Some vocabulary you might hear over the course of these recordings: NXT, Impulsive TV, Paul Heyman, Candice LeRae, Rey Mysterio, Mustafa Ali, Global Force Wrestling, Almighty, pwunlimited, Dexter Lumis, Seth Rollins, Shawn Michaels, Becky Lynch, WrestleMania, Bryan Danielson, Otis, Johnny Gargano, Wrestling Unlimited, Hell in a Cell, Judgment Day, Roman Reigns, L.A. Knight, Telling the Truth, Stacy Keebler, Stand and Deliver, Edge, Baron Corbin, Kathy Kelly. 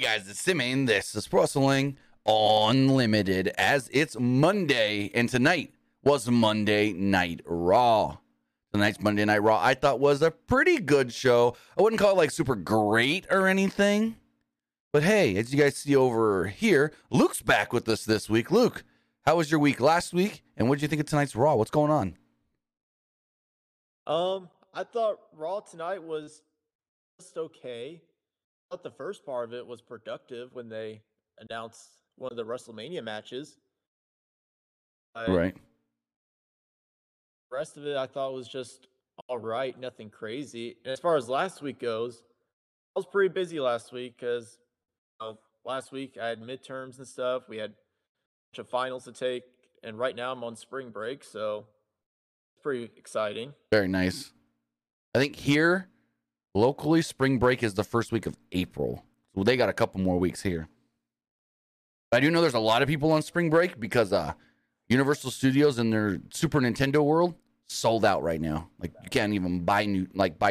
guys, it's Simeon. This is Wrestling Unlimited, as it's Monday, and tonight was Monday Night Raw. Tonight's Monday Night Raw I thought was a pretty good show. I wouldn't call it like super great or anything, but hey, as you guys see over here, Luke's back with us this week. Luke, how was your week last week, and what did you think of tonight's Raw? What's going on? I thought Raw tonight was just okay. I thought the first part of it was productive when they announced one of the WrestleMania matches. Right. The rest of it I thought was just all right, nothing crazy. And as far as last week goes, I was pretty busy last week because last week I had midterms and stuff. We had a bunch of finals to take, and right now I'm on spring break, so it's pretty exciting. Very nice. I think here, locally, spring break is the first week of April. Well, they got a couple more weeks here. I do know there's a lot of people on spring break because Universal Studios and their Super Nintendo World sold out right now. Like, you can't even buy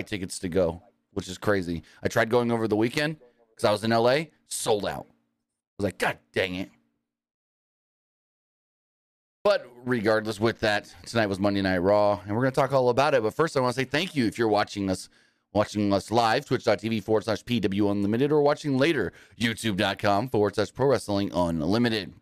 tickets to go, which is crazy. I tried going over the weekend because I was in L.A., sold out. I was like, God dang it. But regardless with that, tonight was Monday Night Raw, and we're going to talk all about it. But first, I want to say thank you if you're watching us live, twitch.tv/PW Unlimited, or watching later, youtube.com/Pro Wrestling Unlimited.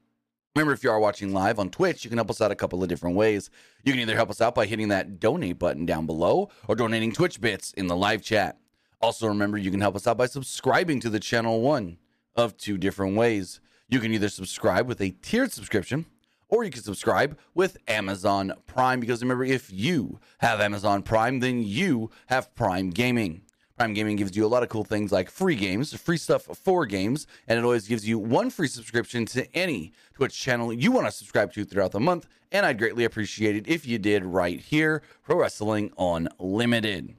Remember, if you are watching live on Twitch, you can help us out a couple of different ways. You can either help us out by hitting that donate button down below or donating Twitch bits in the live chat. Also, remember, you can help us out by subscribing to the channel one of two different ways. You can either subscribe with a tiered subscription, or you can subscribe with Amazon Prime, because remember, if you have Amazon Prime, then you have Prime Gaming. Prime Gaming gives you a lot of cool things like free games, free stuff for games, and it always gives you one free subscription to any Twitch channel you want to subscribe to throughout the month, and I'd greatly appreciate it if you did right here, Pro Wrestling Unlimited.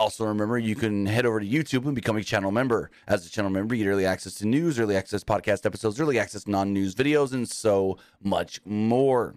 Also, remember, you can head over to YouTube and become a channel member. As a channel member, you get early access to news, early access podcast episodes, early access non-news videos, and so much more.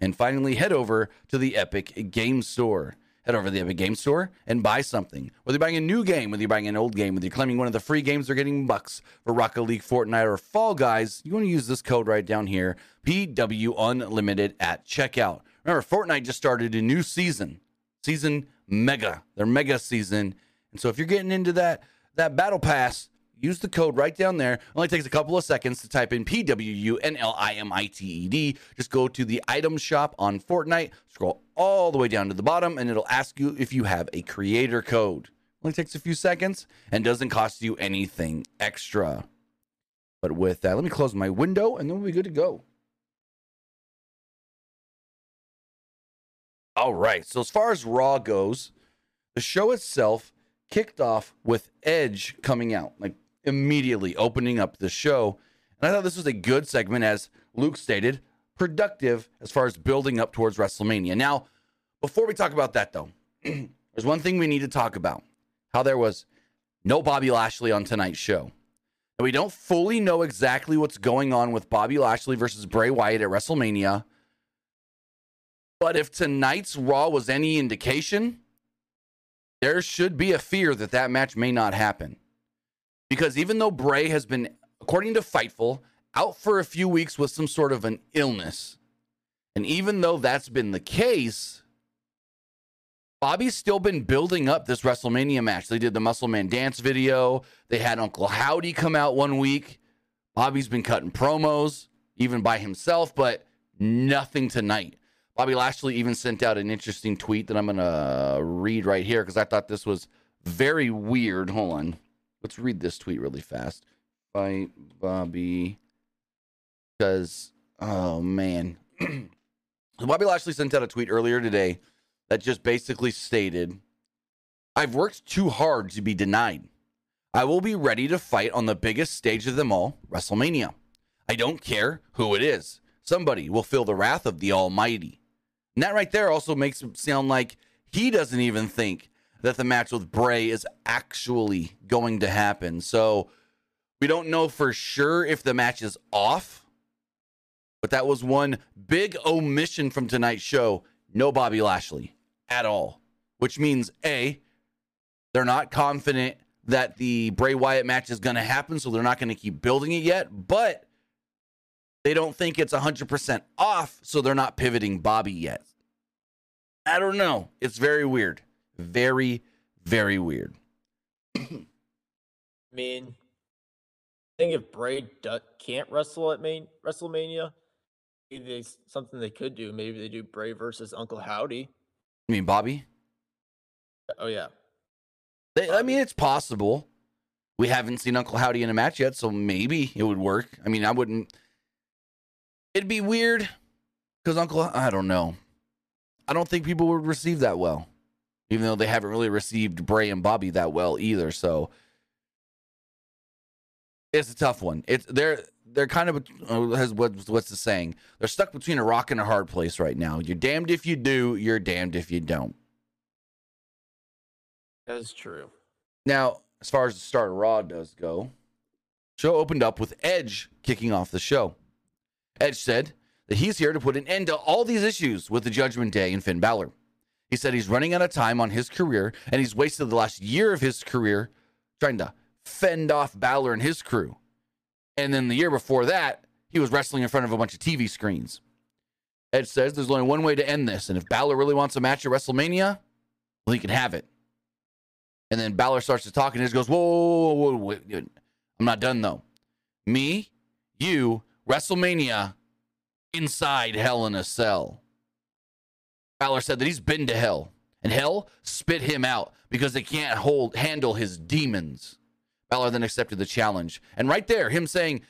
And finally, head over to the Epic Game Store. Head over to the Epic Game Store and buy something. Whether you're buying a new game, whether you're buying an old game, whether you're claiming one of the free games or getting bucks for Rocket League, Fortnite, or Fall Guys, you want to use this code right down here, PW Unlimited at checkout. Remember, Fortnite just started a new season. Season Mega, their Mega Season. And so if you're getting into that Battle Pass, use the code right down there. It only takes a couple of seconds to type in PWUNLIMITED. Just go to the item shop on Fortnite, scroll all the way down to the bottom, and it'll ask you if you have a creator code. It only takes a few seconds and doesn't cost you anything extra. But with that, let me close my window, and then we'll be good to go. All right, so as far as Raw goes, the show itself kicked off with Edge coming out, like immediately opening up the show. And I thought this was a good segment, as Luke stated, productive as far as building up towards WrestleMania. Now, before we talk about that, though, there's one thing we need to talk about, how there was no Bobby Lashley on tonight's show. And we don't fully know exactly what's going on with Bobby Lashley versus Bray Wyatt at WrestleMania. But if tonight's Raw was any indication, there should be a fear that that match may not happen. Because even though Bray has been, according to Fightful, out for a few weeks with some sort of an illness, and even though that's been the case, Bobby's still been building up this WrestleMania match. They did the Muscle Man dance video. They had Uncle Howdy come out one week. Bobby's been cutting promos, even by himself, but nothing tonight. Bobby Lashley even sent out an interesting tweet that I'm going to read right here because I thought this was very weird. Hold on. Let's read this tweet really fast. By Bobby. Because, oh, man. Bobby Lashley sent out a tweet earlier today that just basically stated, "I've worked too hard to be denied. I will be ready to fight on the biggest stage of them all, WrestleMania. I don't care who it is. Somebody will feel the wrath of the Almighty." And that right there also makes it sound like he doesn't even think that the match with Bray is actually going to happen. So we don't know for sure if the match is off, but that was one big omission from tonight's show. No Bobby Lashley at all, which means A, they're not confident that the Bray Wyatt match is going to happen, so they're not going to keep building it yet, but they don't think it's 100% off, so they're not pivoting Bobby yet. I don't know. It's very weird. Very, very weird. I mean, I think if Bray can't wrestle at WrestleMania, maybe it's something they could do. Maybe they do Bray versus Uncle Howdy. You mean Bobby? Oh, yeah. I mean, it's possible. We haven't seen Uncle Howdy in a match yet, so maybe it would work. I mean, I wouldn't. It'd be weird because I don't know. I don't think people would receive that well, even though they haven't really received Bray and Bobby that well either. So it's a tough one. They're kind of what's the saying? They're stuck between a rock and a hard place right now. You're damned if you do. You're damned if you don't. That's true. Now, as far as the start of Raw does go, show opened up with Edge kicking off the show. Edge said that he's here to put an end to all these issues with the Judgment Day and Finn Balor. He said he's running out of time on his career, and he's wasted the last year of his career trying to fend off Balor and his crew. And then the year before that, he was wrestling in front of a bunch of TV screens. Edge says there's only one way to end this, and if Balor really wants a match at WrestleMania, well, he can have it. And then Balor starts to talk and just goes, whoa, I'm not done though. Me, you, WrestleMania, inside Hell in a Cell. Balor said that he's been to hell, and hell spit him out because they can't handle his demons. Balor then accepted the challenge. And right there, him saying,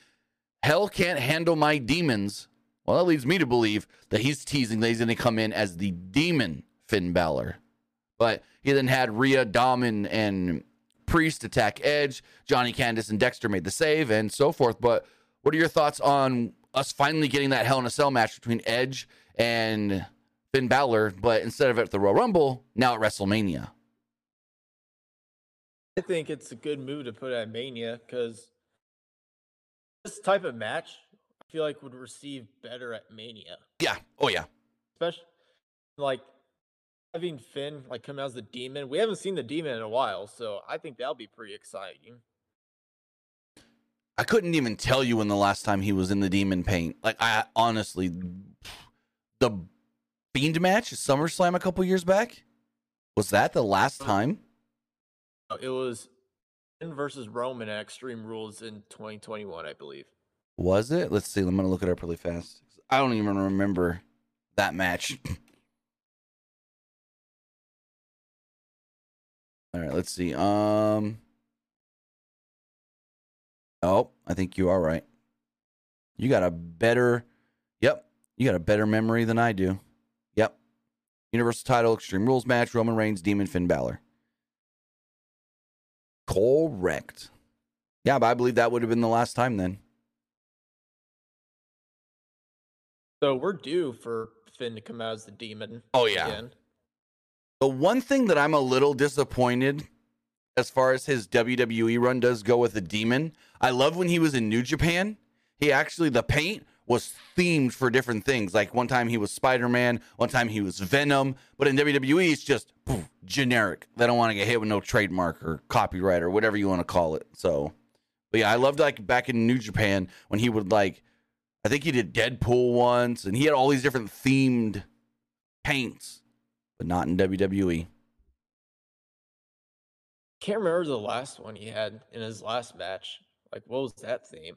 hell can't handle my demons. Well, that leads me to believe that he's teasing that he's going to come in as the demon Finn Balor. But he then had Rhea, Dom, and Priest attack Edge. Johnny, Candice, and Dexter made the save and so forth. But what are your thoughts on us finally getting that Hell in a Cell match between Edge and Finn Balor, but instead of at the Royal Rumble, now at WrestleMania? I think it's a good move to put at Mania because this type of match, I feel like, would receive better at Mania. Yeah. Oh, yeah. Especially, like, having Finn like come out as the demon. We haven't seen the demon in a while, so I think that'll be pretty exciting. I couldn't even tell you when the last time he was in the demon paint. Like, I honestly, the Fiend match at SummerSlam a couple years back, was that the last time? It was Finn versus Roman at Extreme Rules in 2021, I believe. Was it? Let's see. I'm gonna look it up really fast. I don't even remember that match. All right, let's see. Oh, I think you are right. You got a better, yep, you got a better memory than I do. Yep. Universal title, Extreme Rules match, Roman Reigns, Demon, Finn Balor. Correct. Yeah, but I believe that would have been the last time then. So we're due for Finn to come out as the demon. Oh, yeah. Again. The one thing that I'm a little disappointed as far as his WWE run does go with the demon, I love when he was in New Japan, he actually, the paint was themed for different things. Like one time he was Spider-Man, one time he was Venom, but in WWE, it's just generic. They don't want to get hit with no trademark or copyright or whatever you want to call it. So, but yeah, I loved like back in New Japan when he would like, I think he did Deadpool once and he had all these different themed paints. But not in WWE. Can't remember the last one he had in his last match. Like, what was that theme?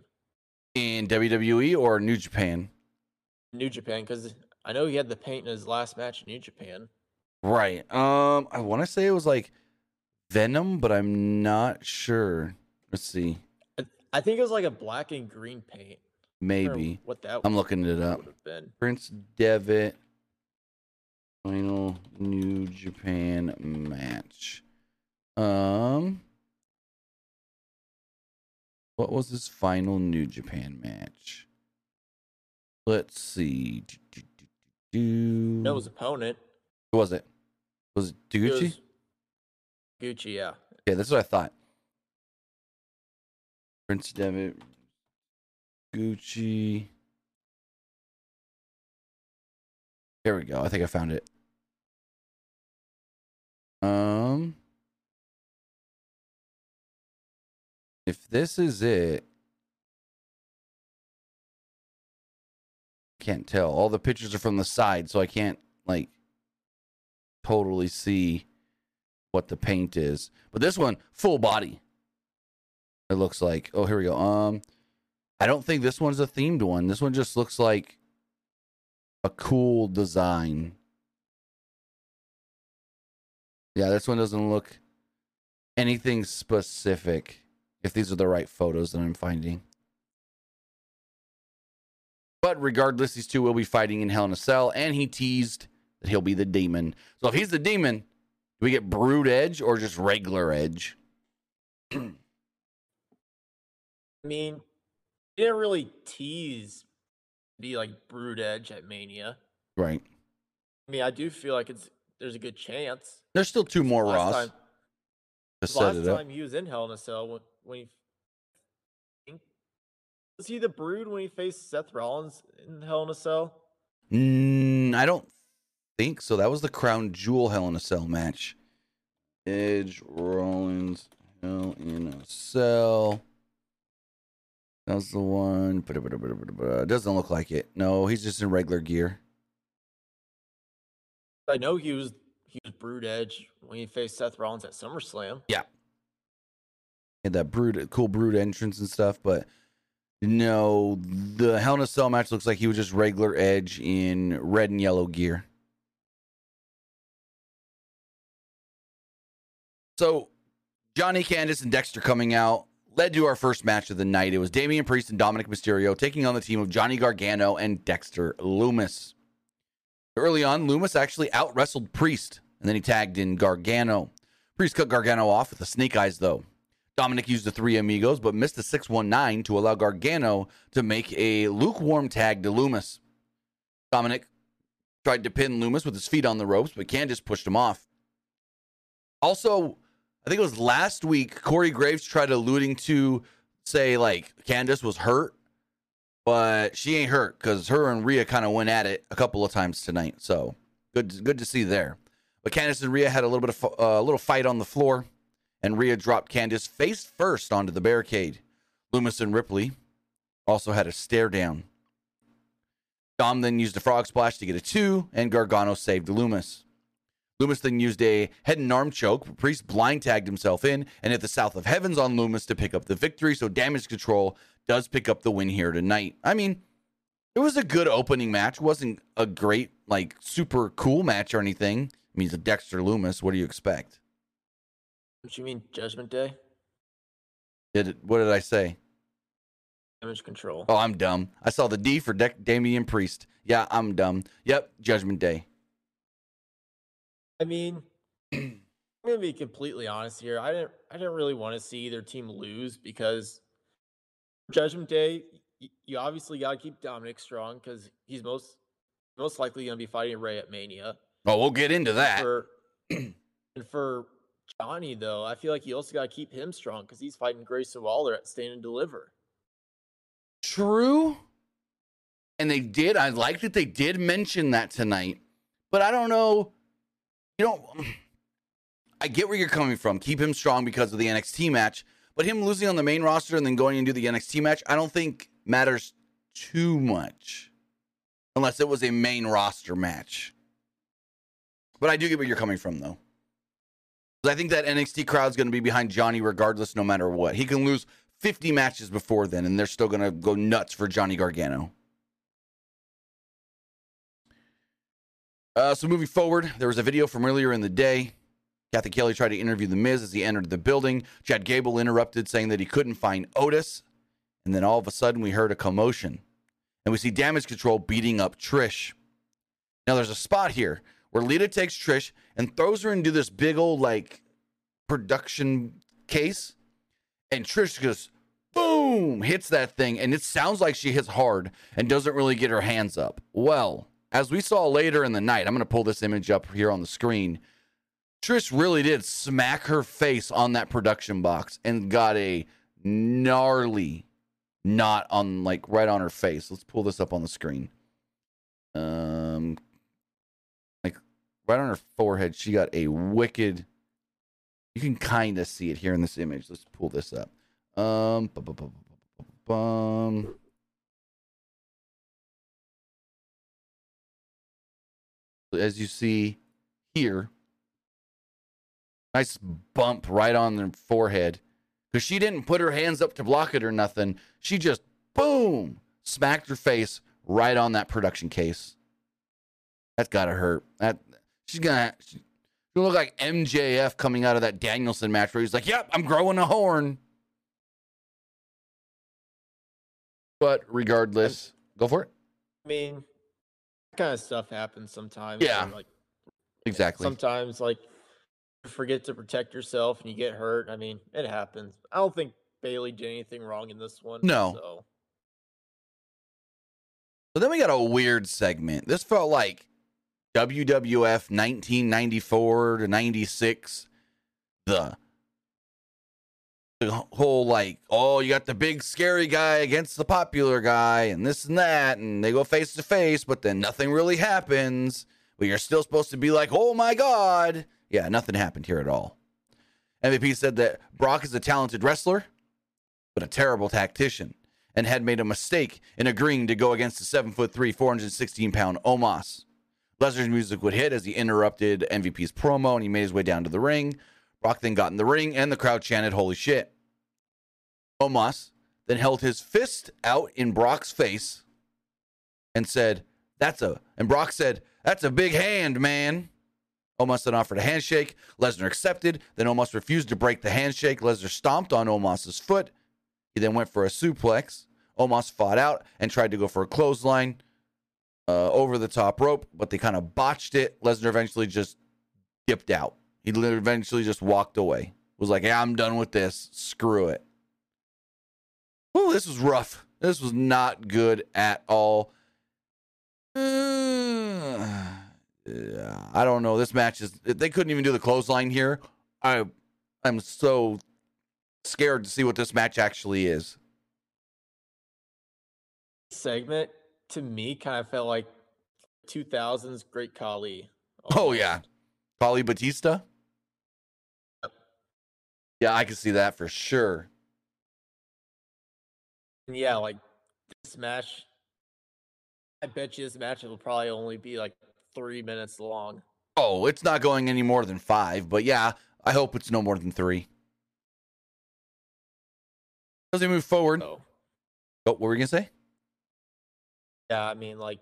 In WWE or New Japan? New Japan, because I know he had the paint in his last match in New Japan. Right. I want to say it was like Venom, but I'm not sure. Let's see. I think it was like a black and green paint. Maybe. What that? I'm looking it up. Prince Devitt. Final New Japan match. What was his final New Japan match? Let's see. No, his opponent. Who was it? Was it Taguchi? Gucci, yeah. Yeah, that's what I thought. Prince Devitt. Gucci. Here we go. I think I found it. If this is it, can't tell. All the pictures are from the side, so I can't like totally see what the paint is. But this one, full body, it looks like. Oh, here we go. I don't think this one's a themed one. This one just looks like a cool design. Yeah, this one doesn't look anything specific. If these are the right photos that I'm finding. But regardless, these two will be fighting in Hell in a Cell. And he teased that he'll be the demon. So if he's the demon, do we get Brood Edge or just regular Edge? I mean, he didn't really tease be like Brood Edge at Mania. Right. I mean, I do feel like there's a good chance. There's still two more Ross. Last time he was in Hell in a Cell when he... Was he the Brood when he faced Seth Rollins in Hell in a Cell? I don't think so. That was the Crown Jewel Hell in a Cell match. Edge, Rollins, Hell in a Cell. That was the one. Doesn't look like it. No, he's just in regular gear. I know he was Brood Edge when he faced Seth Rollins at SummerSlam. Yeah. He had that cool Brood entrance and stuff, but... No, the Hell in a Cell match looks like he was just regular Edge in red and yellow gear. So, Johnny, Candice, and Dexter coming out led to our first match of the night. It was Damian Priest and Dominik Mysterio taking on the team of Johnny Gargano and Dexter Lumis. Early on, Lumis actually out-wrestled Priest, and then he tagged in Gargano. Priest cut Gargano off with the snake eyes, though. Dominik used the Three Amigos, but missed the 619 to allow Gargano to make a lukewarm tag to Lumis. Dominik tried to pin Lumis with his feet on the ropes, but Candice pushed him off. Also, I think it was last week, Corey Graves tried alluding to, say, like, Candice was hurt, but she ain't hurt because her and Rhea kind of went at it a couple of times tonight. So, good to see there. But Candice and Rhea had a little bit of a little fight on the floor. And Rhea dropped Candice face first onto the barricade. Lumis and Ripley also had a stare down. Dom then used a frog splash to get a 2, and Gargano saved Lumis. Lumis then used a head and arm choke, but Priest blind tagged himself in, and hit the South of Heavens on Lumis to pick up the victory, so Damage Control does pick up the win here tonight. I mean, it was a good opening match. It wasn't a great, like, super cool match or anything. I mean, it's a Dexter Lumis. What do you expect? What you mean, Judgment Day? What did I say? Damage Control. Oh, I'm dumb. I saw the D for Damian Priest. Yeah, I'm dumb. Yep, Judgment Day. I mean, I'm gonna be completely honest here. I didn't really want to see either team lose because Judgment Day, you obviously got to keep Dominik strong because he's most likely gonna be fighting Rey at Mania. Oh, we'll get into that. And for Johnny, though, I feel like you also got to keep him strong because he's fighting Grayson Waller at Stand and Deliver. True. And they did. I like that they did mention that tonight. But I don't know. I get where you're coming from. Keep him strong because of the NXT match. But him losing on the main roster and then going into the NXT match, I don't think matters too much. Unless it was a main roster match. But I do get where you're coming from, though. I think that NXT crowd's going to be behind Johnny regardless, no matter what. He can lose 50 matches before then, and they're still going to go nuts for Johnny Gargano. So moving forward, there was a video from earlier in the day. Kathy Kelly tried to interview The Miz as he entered the building. Chad Gable interrupted, saying that he couldn't find Otis. And then all of a sudden, we heard a commotion. And we see Damage Control beating up Trish. Now, there's a spot here where Lita takes Trish and throws her into this big old, like, production case. And Trish goes, boom, hits that thing. And it sounds like she hits hard and doesn't really get her hands up. Well, as we saw later in the night, I'm going to pull this image up here on the screen. Trish really did smack her face on that production box and got a gnarly knot on, like, right on her face. Let's pull this up on the screen. Right on her forehead, she got a wicked... You can kind of see it here in this image. Let's pull this up. As you see here, nice bump right on their forehead, because she didn't put her hands up to block it or nothing. She just, boom, smacked her face right on that production case. That's got to hurt. She's gonna look like MJF coming out of that Danielson match where he's like, yep, I'm growing a horn. But regardless, go for it. I mean, that kind of stuff happens sometimes. Yeah, like, exactly. Sometimes, like, you forget to protect yourself and you get hurt. I mean, it happens. I don't think Bayley did anything wrong in this one. No. So then we got a weird segment. This felt like WWF 1994 to 96, the whole, like, oh, you got the big scary guy against the popular guy and this and that, and they go face to face, but then nothing really happens. But you're still supposed to be like, oh my God. Yeah, nothing happened here at all. MVP said that Brock is a talented wrestler, but a terrible tactician, and had made a mistake in agreeing to go against the 7'3", 416-pound Omos. Lesnar's music would hit as he interrupted MVP's promo, and he made his way down to the ring. Brock then got in the ring, and the crowd chanted, holy shit. Omos then held his fist out in Brock's face and said, Brock said, that's a big hand, man. Omos then offered a handshake. Lesnar accepted. Then Omos refused to break the handshake. Lesnar stomped on Omos's foot. He then went for a suplex. Omos fought out and tried to go for a clothesline over the top rope, but they kind of botched it. Lesnar eventually just dipped out. He eventually just walked away. Was like, yeah, I'm done with this. Screw it. Well, this was rough. This was not good at all. I don't know. This match is... They couldn't even do the clothesline here. I'm so scared to see what this match actually is. Segment... to me, kind of felt like 2000s Great Khali. Oh, yeah. Khali Batista? Yep. Yeah, I could see that for sure. Yeah, like, this match, I bet you this match will probably only be like 3 minutes long. Oh, it's not going any more than 5, but yeah, I hope it's no more than 3. As we move forward... Oh, what were you going to say? Yeah, I mean, like,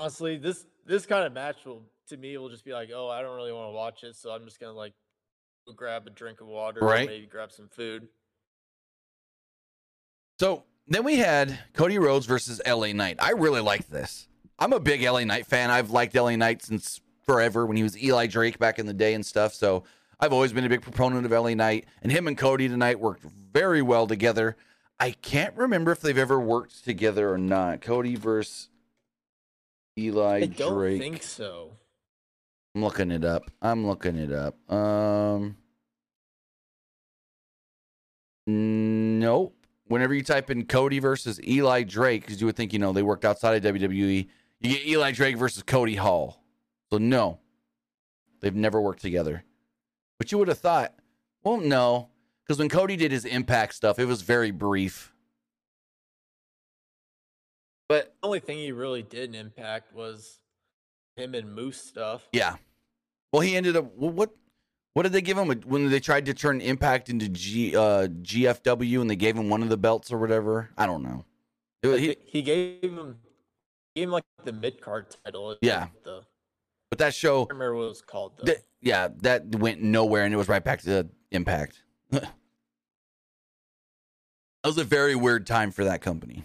honestly, this kind of match will, to me, will just be like, oh, I don't really want to watch it, so I'm just going to, like, grab a drink of water, right, or maybe grab some food. So then we had Cody Rhodes versus L.A. Knight. I really liked this. I'm a big L.A. Knight fan. I've liked L.A. Knight since forever, when he was Eli Drake back in the day and stuff, so I've always been a big proponent of L.A. Knight, and him and Cody tonight worked very well together. I can't remember if they've ever worked together or not. Cody versus Eli Drake. I don't think so. I'm looking it up. Nope. Whenever you type in Cody versus Eli Drake, because you would think, you know, they worked outside of WWE, you get Eli Drake versus Cody Hall. So, no. They've never worked together. But you would have thought, well, no. Because when Cody did his Impact stuff, it was very brief. But the only thing he really did in Impact was him and Moose stuff. Yeah. Well, he ended up... What did they give him when they tried to turn Impact into GFW and they gave him one of the belts or whatever? I don't know. He gave him like the mid-card title. Yeah. But that show... I don't remember what it was called, though. That went nowhere, and it was right back to Impact. That was a very weird time for that company.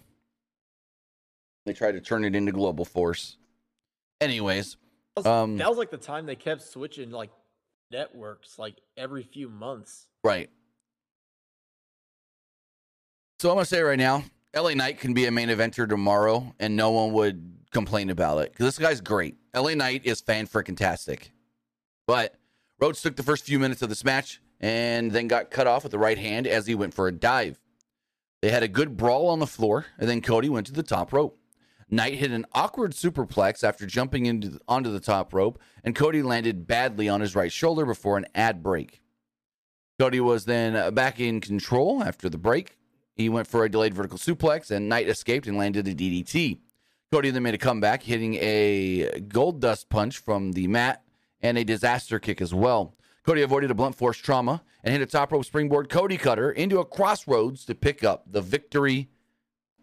They tried to turn it into Global Force. Anyways, that was like the time they kept switching like networks like every few months. Right. So I'm going to say right now, LA Knight can be a main eventer tomorrow and no one would complain about it, because this guy's great. LA Knight is fan-frickin-tastic. But Rhodes took the first few minutes of this match and then got cut off with the right hand as he went for a dive. They had a good brawl on the floor, and then Cody went to the top rope. Knight hit an awkward superplex after jumping onto the top rope, and Cody landed badly on his right shoulder before an ad break. Cody was then back in control after the break. He went for a delayed vertical suplex, and Knight escaped and landed a DDT. Cody then made a comeback, hitting a gold dust punch from the mat and a disaster kick as well. Cody avoided a blunt force trauma and hit a top rope springboard Cody cutter into a crossroads to pick up the victory.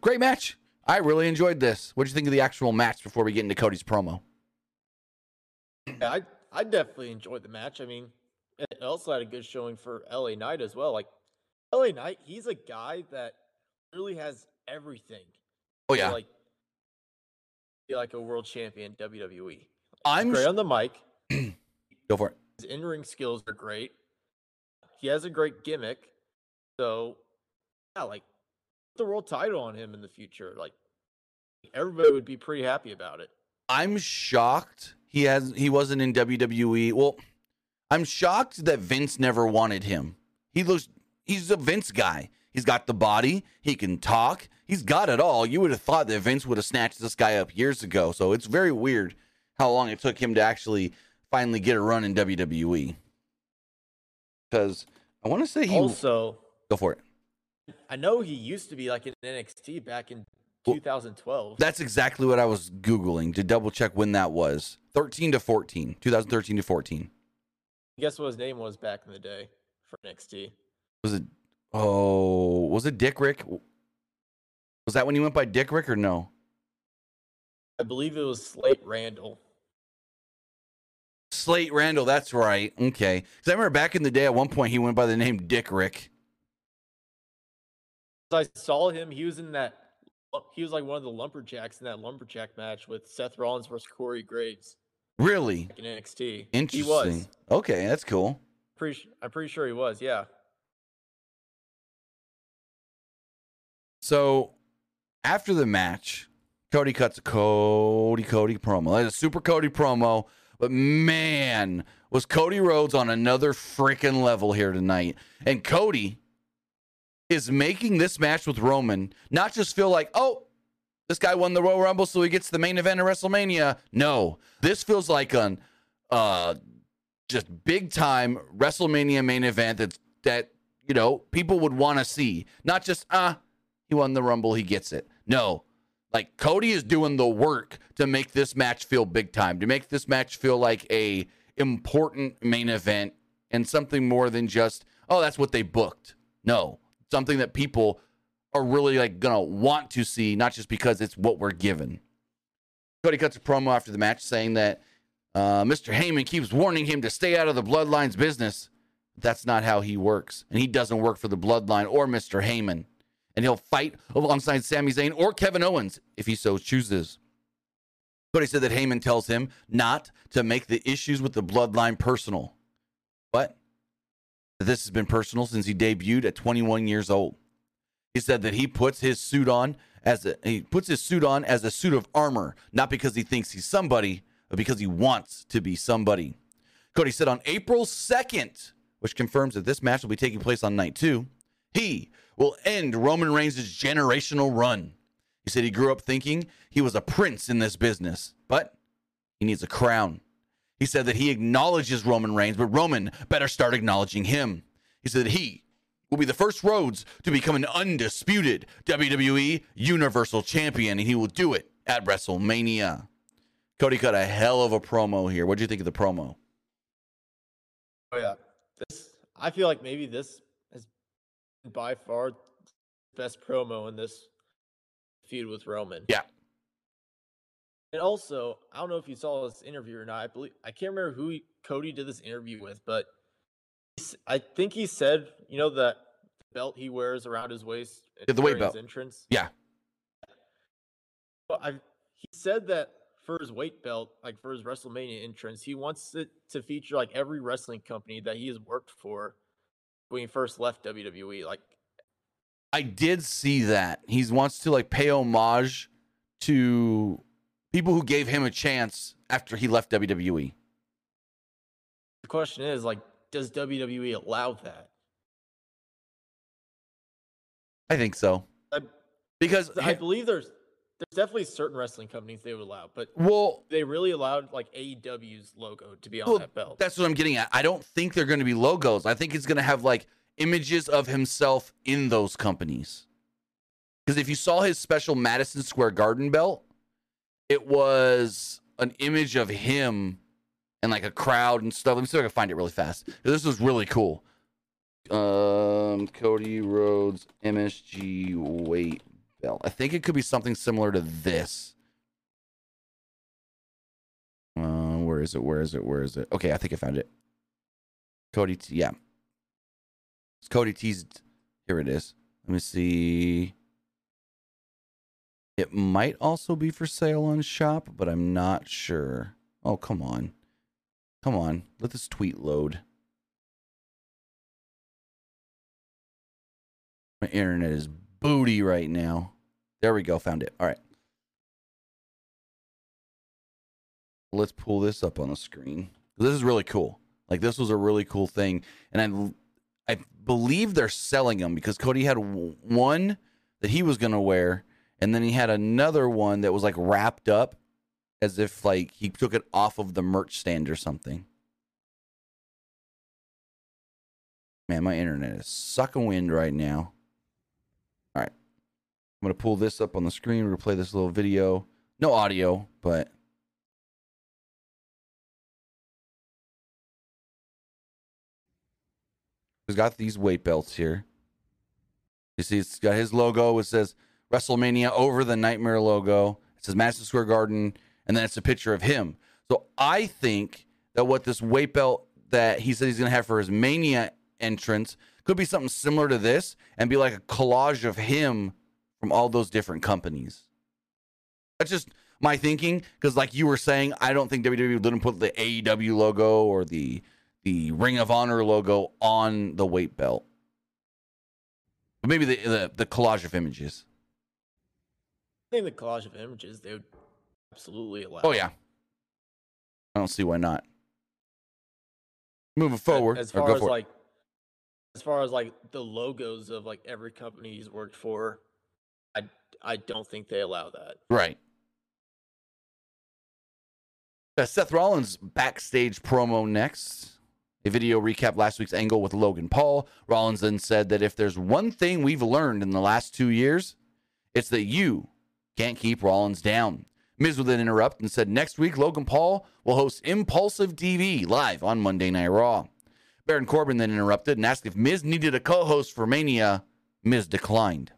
Great match. I really enjoyed this. What do you think of the actual match before we get into Cody's promo? Yeah, I definitely enjoyed the match. I mean, it also had a good showing for L.A. Knight as well. Like, L.A. Knight, he's a guy that really has everything. Oh, yeah. Like, be like a world champion WWE. I'm great on the mic. Go for it. His in-ring skills are great. He has a great gimmick. So, yeah, like, put the world title on him in the future. Like, everybody would be pretty happy about it. I'm shocked he wasn't in WWE. Well, I'm shocked that Vince never wanted him. He's a Vince guy. He's got the body. He can talk. He's got it all. You would have thought that Vince would have snatched this guy up years ago. So it's very weird how long it took him to actually finally get a run in WWE. Because I want to say he also go for it. I know he used to be like in NXT back in 2012. That's exactly what I was Googling to double check when that was. 2013 to 14. Guess what his name was back in the day for NXT? Was it Dick Rick? Was that when you went by Dick Rick or no? I believe it was Slate Randall. Slate Randall, that's right. Okay. Because I remember back in the day at one point he went by the name Dick Rick. I saw him. He was like one of the lumberjacks in that lumberjack match with Seth Rollins versus Corey Graves. Really? Back in NXT. Interesting. He was. Okay, that's cool. I'm pretty sure he was, yeah. So, after the match, Cody cuts a Cody promo. That's a super Cody promo, but man, was Cody Rhodes on another freaking level here tonight. And Cody is making this match with Roman not just feel like, oh, this guy won the Royal Rumble, so he gets the main event of WrestleMania. No, this feels like an just big time WrestleMania main event that people would want to see. Not just he won the Rumble, he gets it. No, like Cody is doing the work to make this match feel big time, to make this match feel like a important main event and something more than just, oh, that's what they booked. No. Something that people are really like gonna want to see, not just because it's what we're given. Cody cuts a promo after the match saying that Mr. Heyman keeps warning him to stay out of the Bloodline's business. That's not how he works, and he doesn't work for the Bloodline or Mr. Heyman. And he'll fight alongside Sami Zayn or Kevin Owens if he so chooses. Cody said that Heyman tells him not to make the issues with the Bloodline personal. But this has been personal since he debuted at 21 years old. He said that he puts his suit on as a suit of armor, not because he thinks he's somebody, but because he wants to be somebody. Cody said on April 2nd, which confirms that this match will be taking place on night 2, he will end Roman Reigns' generational run. He said he grew up thinking he was a prince in this business, but he needs a crown. He said that he acknowledges Roman Reigns, but Roman better start acknowledging him. He said that he will be the first Rhodes to become an undisputed WWE Universal Champion, and he will do it at WrestleMania. Cody cut a hell of a promo here. What do you think of the promo? Oh, yeah. I feel like maybe this is by far the best promo in this feud with Roman. Yeah. And also, I don't know if you saw this interview or not. I can't remember who Cody did this interview with, but I think he said, the belt he wears around his waist at the weight belt entrance. Yeah. Well, he said that for his weight belt, like for his WrestleMania entrance, he wants it to feature like every wrestling company that he has worked for when he first left WWE. Like, I did see that he wants to like pay homage to people who gave him a chance after he left WWE. The question is, like, does WWE allow that? I think so. Because I believe there's There's definitely certain wrestling companies they would allow, but they really allowed like AEW's logo to be on that belt. That's what I'm getting at. I don't think they're going to be logos. I think it's going to have like images of himself in those companies. Because if you saw his special Madison Square Garden belt, it was an image of him and like a crowd and stuff. Let me see if I can find it really fast. This was really cool. Cody Rhodes MSG weight belt. I think it could be something similar to this. Where is it? Where is it? Where is it? Okay, I think I found it. Cody T. Yeah. It's Cody T's. Here it is. Let me see. It might also be for sale on shop, but I'm not sure. Oh, come on. Come on. Let this tweet load. My internet is booty right now. There we go. Found it. All right. Let's pull this up on the screen. This is really cool. Like, this was a really cool thing. And I believe they're selling them because Cody had one that he was going to wear. And then he had another one that was like wrapped up as if like he took it off of the merch stand or something. Man, my internet is sucking wind right now. All right. I'm going to pull this up on the screen. We're going to play this little video. No audio, but. He's got these weight belts here. You see, it's got his logo. It says WrestleMania over the Nightmare logo. It says Madison Square Garden. And then it's a picture of him. So I think that what this weight belt that he said he's going to have for his Mania entrance could be something similar to this and be like a collage of him from all those different companies. That's just my thinking, because like you were saying, I don't think WWE didn't put the AEW logo or the Ring of Honor logo on the weight belt, but maybe the collage of images. I think the collage of images they would absolutely allow. Oh yeah, I don't see why not. Moving forward, as far as like the logos of like every company he's worked for, I don't think they allow that. Right. Seth Rollins backstage promo next. A video recap last week's angle with Logan Paul. Rollins then said that if there's one thing we've learned in the last 2 years, it's that you can't keep Rollins down. Miz would then interrupt and said next week Logan Paul will host Impulsive TV live on Monday Night Raw. Baron Corbin then interrupted and asked if Miz needed a co-host for Mania. Miz declined.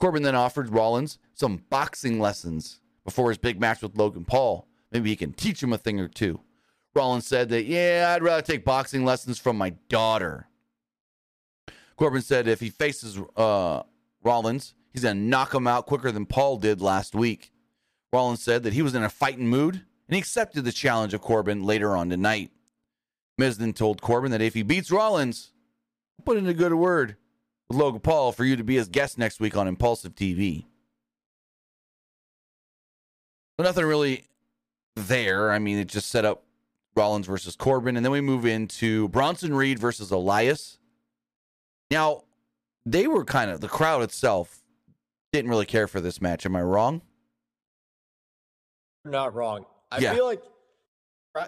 Corbin then offered Rollins some boxing lessons before his big match with Logan Paul. Maybe he can teach him a thing or two. Rollins said that, yeah, I'd rather take boxing lessons from my daughter. Corbin said if he faces Rollins, he's going to knock him out quicker than Paul did last week. Rollins said that he was in a fighting mood and he accepted the challenge of Corbin later on tonight. Miz then told Corbin that if he beats Rollins, I'll put in a good word with Logan Paul for you to be his guest next week on Impulsive TV. But nothing really there. I mean, it just set up Rollins versus Corbin. And then we move into Bronson Reed versus Elias. Now, they were kind of, the crowd itself didn't really care for this match. Am I wrong? You're not wrong. I feel like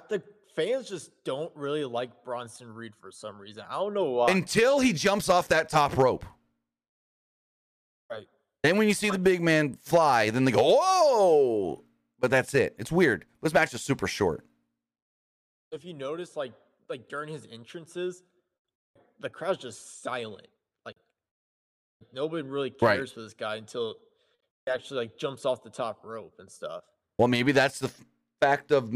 the fans just don't really like Bronson Reed for some reason. I don't know why. Until he jumps off that top rope. Right. Then when you see the big man fly, then they go, whoa! But that's it. It's weird. This match is super short. If you notice, like during his entrances, the crowd's just silent. Like, nobody really cares for this guy until he actually, like, jumps off the top rope and stuff. Well, maybe that's the fact of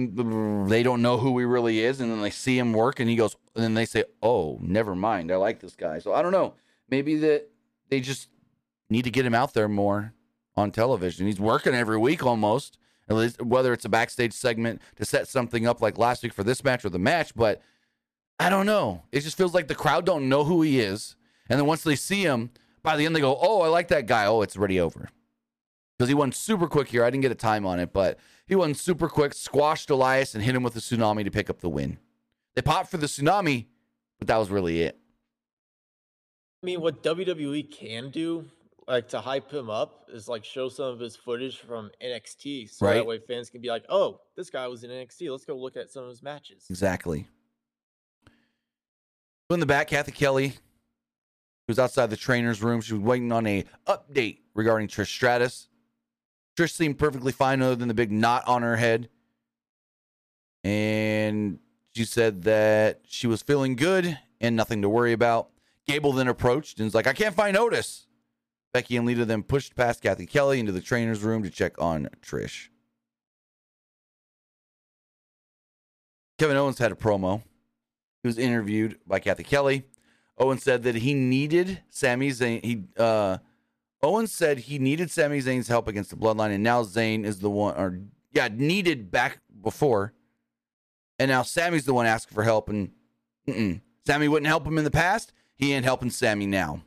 they don't know who he really is, and then they see him work and he goes, and then they say, oh, never mind, I like this guy. So I don't know, maybe that they just need to get him out there more on television. He's working every week almost, at least, whether it's a backstage segment to set something up like last week for this match or the match. But I don't know, it just feels like the crowd don't know who he is, and then once they see him by the end they go, oh, I like that guy. Oh, it's already over. Because he won super quick here. I didn't get a time on it, but he won super quick, squashed Elias, and hit him with a tsunami to pick up the win. They popped for the tsunami, but that was really it. I mean, what WWE can do, like to hype him up is like show some of his footage from NXT, so that way fans can be like, oh, this guy was in NXT, let's go look at some of his matches. Exactly. In the back, Kathy Kelly, who's outside the trainer's room, she was waiting on an update regarding Trish Stratus. Trish seemed perfectly fine other than the big knot on her head. And she said that she was feeling good and nothing to worry about. Gable then approached and was like, I can't find Otis. Becky and Lita then pushed past Kathy Kelly into the trainer's room to check on Trish. Kevin Owens had a promo. He was interviewed by Kathy Kelly. Owens said that he needed Sami Zayn. Owens said he needed Sami Zayn's help against the Bloodline, and now Zayn is the one, or needed back before, and now Sami's the one asking for help, and Sami wouldn't help him in the past. He ain't helping Sami now.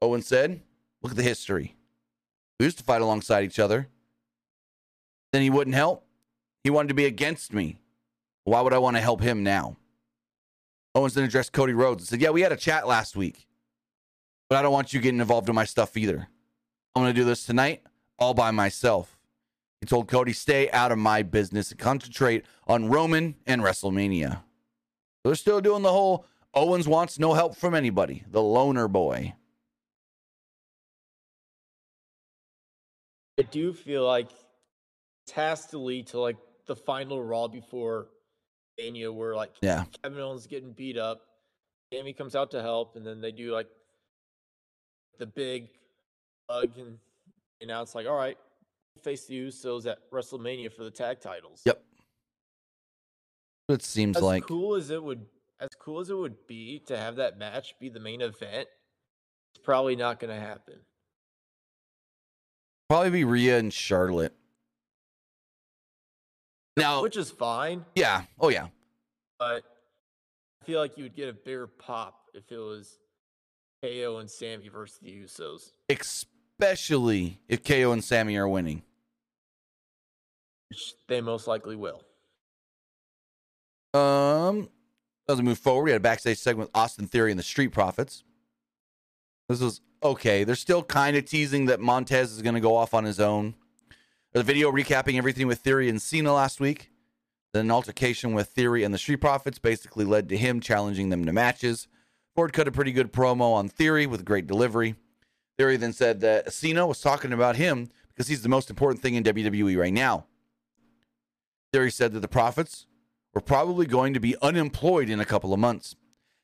Owens said, "Look at the history. We used to fight alongside each other. Then he wouldn't help. He wanted to be against me. Why would I want to help him now?" Owens then addressed Cody Rhodes and said, yeah, we had a chat last week, but I don't want you getting involved in my stuff either. I'm going to do this tonight all by myself. He told Cody, stay out of my business and concentrate on Roman and WrestleMania. They're still doing the whole Owens wants no help from anybody, the loner boy. I do feel like it has to lead to like the final Raw before Mania, where like Kevin Owens getting beat up, Sammy comes out to help, and then they do like the big hug, and now it's like, all right, face the Usos at WrestleMania for the tag titles. Yep, it seems like as cool as it would be to have that match be the main event, it's probably not going to happen. Probably be Rhea and Charlotte. Now, which is fine. Yeah. Oh, yeah. But I feel like you would get a bigger pop if it was KO and Sami versus the Usos. Especially if KO and Sami are winning. Which they most likely will. As we move forward, we had a backstage segment with Austin Theory and the Street Profits. This was okay. They're still kind of teasing that Montez is going to go off on his own. The video recapping everything with Theory and Cena last week. Then an altercation with Theory and the Street Profits basically led to him challenging them to matches. Ford cut a pretty good promo on Theory with great delivery. Theory then said that Cena was talking about him because he's the most important thing in WWE right now. Theory said that the Profits were probably going to be unemployed in a couple of months.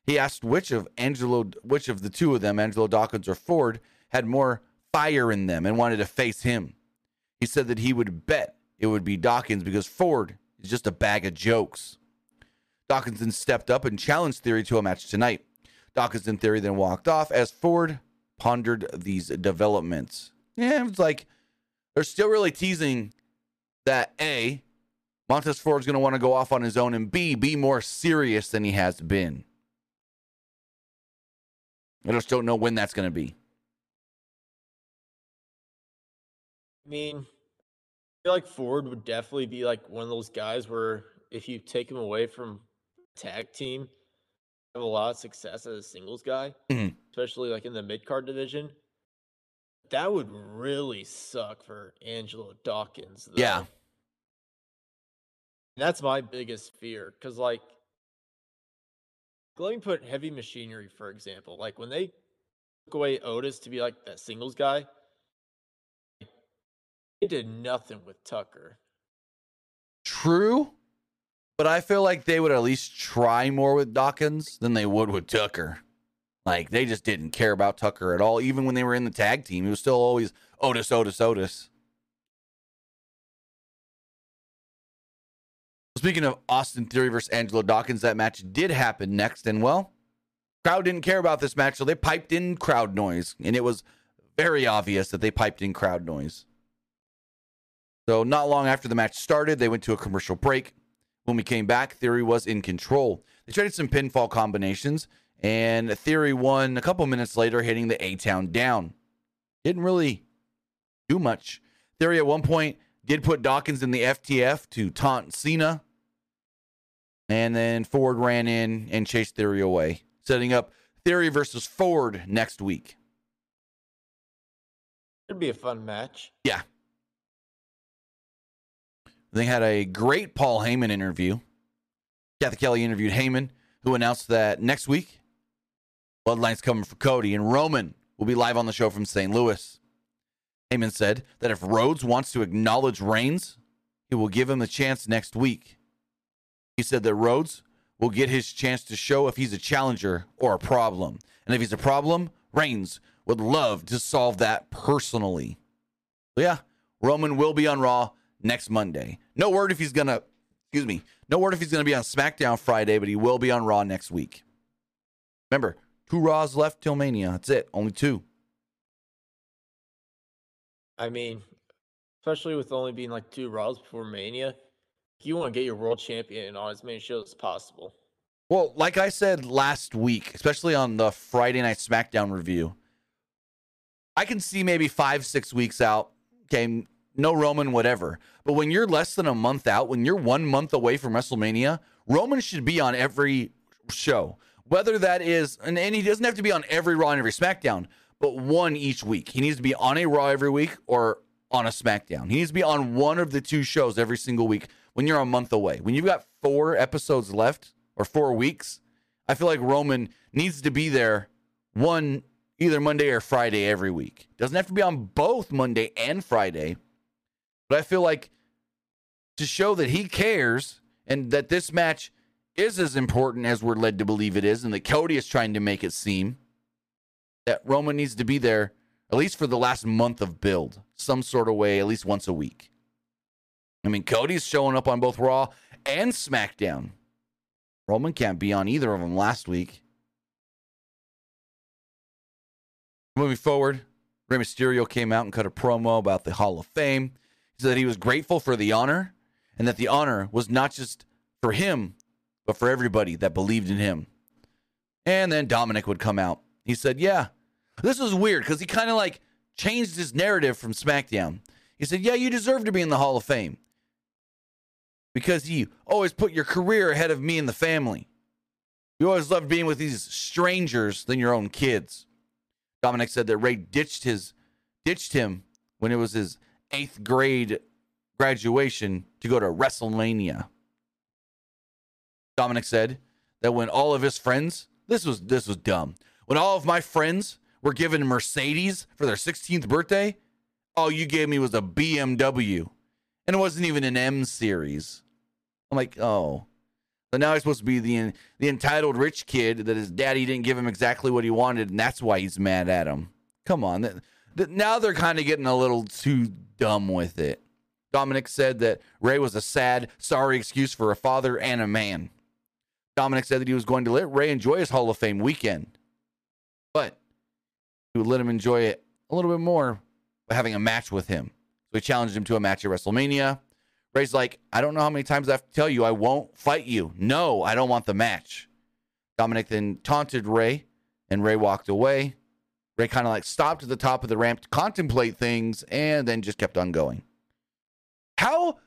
He asked which of the two of them, Angelo Dawkins or Ford, had more fire in them and wanted to face him. He said that he would bet it would be Dawkins because Ford is just a bag of jokes. Dawkins then stepped up and challenged Theory to a match tonight. Dawkins and Theory then walked off as Ford pondered these developments. Yeah, it's like they're still really teasing that A, Montez Ford's going to want to go off on his own, and B, be more serious than he has been. I just don't know when that's going to be. I mean, I feel like Ford would definitely be like one of those guys where if you take him away from tag team, have a lot of success as a singles guy, especially like in the mid-card division. That would really suck for Angelo Dawkins, though. Yeah. And that's my biggest fear, because like, let me put Heavy Machinery, for example. Like when they took away Otis to be like that singles guy, it did nothing with Tucker. True, but I feel like they would at least try more with Dawkins than they would with Tucker. Like, they just didn't care about Tucker at all. Even when they were in the tag team, it was still always Otis, Otis, Otis. Speaking of Austin Theory versus Angelo Dawkins, that match did happen next, and well, crowd didn't care about this match, so they piped in crowd noise, and it was very obvious that they piped in crowd noise. So not long after the match started, they went to a commercial break. When we came back, Theory was in control. They traded some pinfall combinations, and Theory won a couple minutes later, hitting the A-Town down. Didn't really do much. Theory at one point did put Dawkins in the FTF to taunt Cena, and then Ford ran in and chased Theory away, setting up Theory versus Ford next week. It'd be a fun match. Yeah. They had a great Paul Heyman interview. Kathy Kelly interviewed Heyman, who announced that next week, Bloodline's coming for Cody, and Roman will be live on the show from St. Louis. Heyman said that if Rhodes wants to acknowledge Reigns, he will give him the chance next week. He said that Rhodes will get his chance to show if he's a challenger or a problem. And if he's a problem, Reigns would love to solve that personally. So yeah, Roman will be on Raw next Monday. No word if he's going to, no word if he's going to be on SmackDown Friday, but he will be on Raw next week. Remember, 2 Raws left till Mania. That's it. Only 2. I mean, especially with only being like 2 Raws before Mania, you want to get your world champion on as many shows as possible. Well, like I said last week, especially on the Friday Night SmackDown review, I can see maybe 5-6 weeks out. Okay, no Roman, whatever. But when you're less than a month out, when you're 1 month away from WrestleMania, Roman should be on every show. Whether that is, and he doesn't have to be on every Raw and every SmackDown, but one each week. He needs to be on a Raw every week or on a SmackDown. He needs to be on one of the 2 shows every single week when you're a month away. When you've got 4 episodes left or 4 weeks, I feel like Roman needs to be there one either Monday or Friday every week. Doesn't have to be on both Monday and Friday, but I feel like to show that he cares and that this match is as important as we're led to believe it is and that Cody is trying to make it seem, that Roman needs to be there at least for the last month of build, some sort of way, at least once a week. I mean, Cody's showing up on both Raw and SmackDown. Roman can't be on either of them last week. Moving forward, Rey Mysterio came out and cut a promo about the Hall of Fame. He said that he was grateful for the honor and that the honor was not just for him, but for everybody that believed in him. And then Dominik would come out. He said, yeah, this was weird because he kind of like changed his narrative from SmackDown. He said, yeah, you deserve to be in the Hall of Fame because you always put your career ahead of me and the family. You always loved being with these strangers than your own kids. Dominik said that Rey ditched him when it was his 8th grade graduation to go to WrestleMania. Dominik said that when all of his friends, this was dumb. When all of my friends were given Mercedes for their 16th birthday, all you gave me was a BMW. And it wasn't even an M series. I'm like, oh. So now he's supposed to be the entitled rich kid that his daddy didn't give him exactly what he wanted, and that's why he's mad at him. Come on. Now they're kind of getting a little too dumb with it. Dominik said that Rey was a sad, sorry excuse for a father and a man. Dominik said that he was going to let Rey enjoy his Hall of Fame weekend, but he would let him enjoy it a little bit more by having a match with him. So he challenged him to a match at WrestleMania. Rey's like, I don't know how many times I have to tell you I won't fight you. No, I don't want the match. Dominik then taunted Rey, and Rey walked away. Rey kind of like stopped at the top of the ramp to contemplate things and then just kept on going. How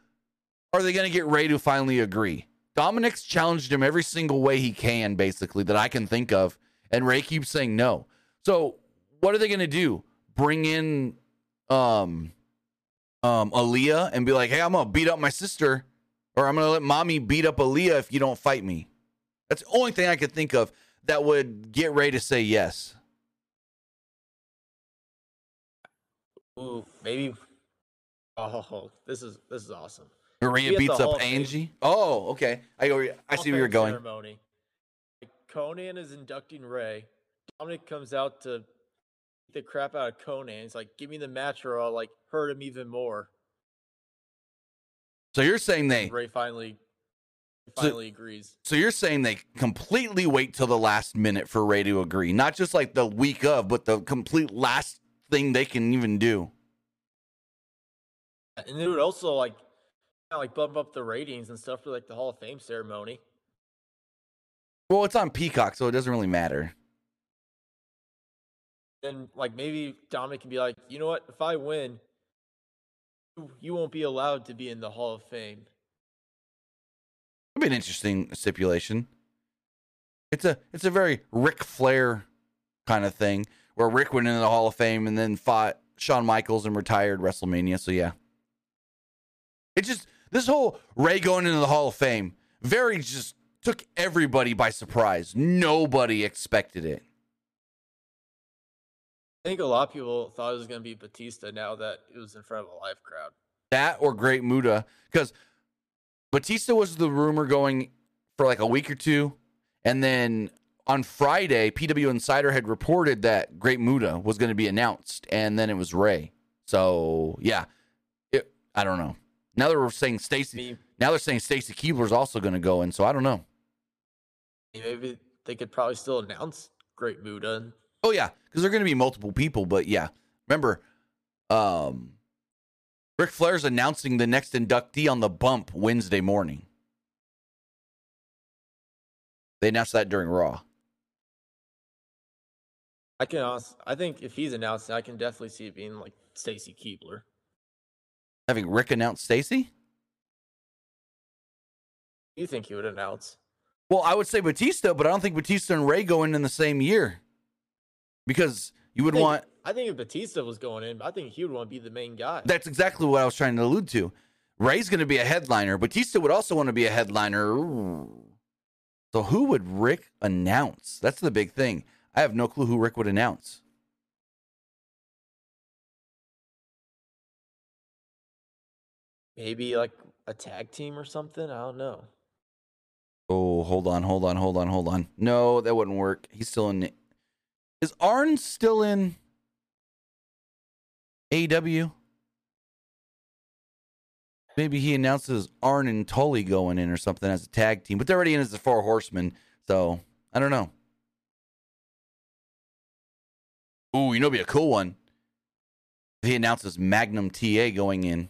are they going to get Rey to finally agree? Dominik's challenged him every single way he can, basically, that I can think of. And Rey keeps saying no. So what are they going to do? Bring in Aaliyah and be like, hey, I'm going to beat up my sister, or I'm going to let mommy beat up Aaliyah if you don't fight me. That's the only thing I could think of that would get Rey to say yes. Ooh, maybe. Oh, this is awesome. Maria beats up Angie. Oh, okay. I see where you're going. Ceremony. Conan is inducting Rey. Dominik comes out to beat the crap out of Conan. He's like, give me the match or I'll like hurt him even more. So you're saying Rey finally agrees. So you're saying they completely wait till the last minute for Rey to agree. Not just like the week of, but the complete last thing they can even do. And it would also like kind of like bump up the ratings and stuff for like the Hall of Fame ceremony. Well, it's on Peacock, so it doesn't really matter. Then, like, maybe Dominik can be like, you know what? If I win, you won't be allowed to be in the Hall of Fame. That'd be an interesting stipulation. It's a very Ric Flair kind of thing, where Rick went into the Hall of Fame and then fought Shawn Michaels and retired WrestleMania. So, yeah. It just, this whole Ray going into the Hall of Fame, very just took everybody by surprise. Nobody expected it. I think a lot of people thought it was going to be Batista now that it was in front of a live crowd. That or Great Muta, because Batista was the rumor going for like a week or two. And then on Friday, PW Insider had reported that Great Muta was going to be announced, and then it was Ray. So, yeah, I don't know. Now they're saying Stacy. Now they're saying Stacy Keebler's also going to go in. So I don't know. Maybe they could probably still announce Great Muta. Oh yeah, because they're going to be multiple people. But yeah, remember, Ric Flair's announcing the next inductee on the bump Wednesday morning. They announced that during Raw. I think if he's announced, I can definitely see it being like Stacy Keebler. Having Rick announce Stacy? You think he would announce? Well, I would say Batista, but I don't think Batista and Ray go in the same year. Because you would want... I think if Batista was going in, I think he would want to be the main guy. That's exactly what I was trying to allude to. Ray's going to be a headliner. Batista would also want to be a headliner. Ooh. So who would Rick announce? That's the big thing. I have no clue who Rick would announce. Maybe like a tag team or something? I don't know. Oh, hold on. No, that wouldn't work. He's still in... Is Arn still in AEW? Maybe he announces Arn and Tully going in or something as a tag team, but they're already in as the Four Horsemen, so I don't know. Ooh, you know, it'd be a cool one. He announces Magnum TA going in.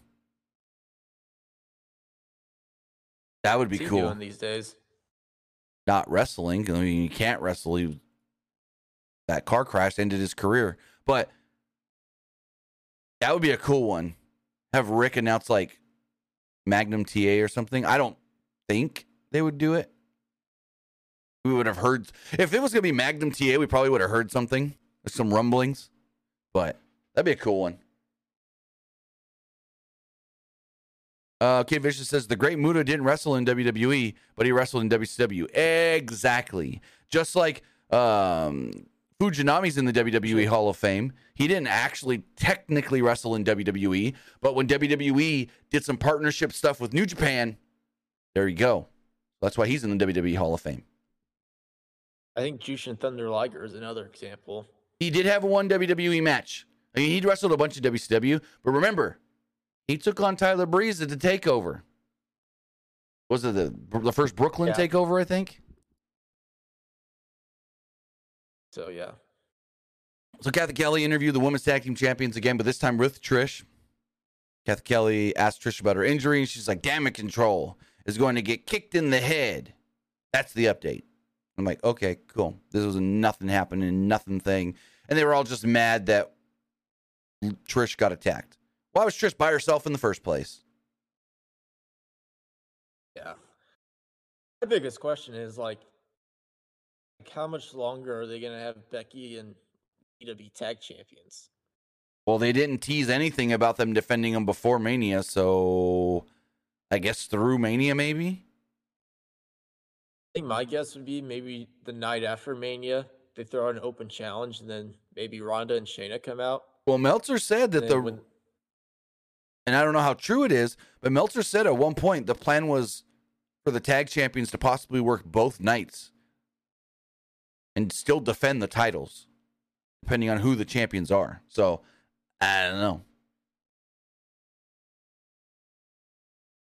That would be cool. What's he doing these days? Not wrestling. I mean, you can't wrestle. That car crash ended his career, but that would be a cool one. Have Rick announce like Magnum TA or something. I don't think they would do it. We would have heard if it was going to be Magnum TA, we probably would have heard something, some rumblings, but that'd be a cool one. Okay. Vicious says the Great Muta didn't wrestle in WWE, but he wrestled in WCW. Exactly. Just like, Fujinami's in the WWE Hall of Fame. He didn't actually technically wrestle in WWE, but when WWE did some partnership stuff with New Japan, there you go. That's why he's in the WWE Hall of Fame. I think Jushin Thunder Liger is another example. He did have one WWE match. I mean, he wrestled a bunch of WCW, but remember, he took on Tyler Breeze at the TakeOver. Was it the first Brooklyn TakeOver, I think? So, yeah. So, Kathy Kelly interviewed the women's tag team champions again, but this time with Trish. Kathy Kelly asked Trish about her injury, and she's like, Damage Control is going to get kicked in the head. That's the update. I'm like, okay, cool. This was nothing happening, nothing thing. And they were all just mad that Trish got attacked. Why was Trish by herself in the first place? Yeah. The biggest question is, how much longer are they going to have Becky and Lita be tag champions? Well, they didn't tease anything about them defending them before Mania, so I guess through Mania, maybe? I think my guess would be maybe the night after Mania, they throw out an open challenge, and then maybe Ronda and Shayna come out. Well, Meltzer said that and I don't know how true it is, but Meltzer said at one point the plan was for the tag champions to possibly work both nights and still defend the titles, depending on who the champions are. So, I don't know.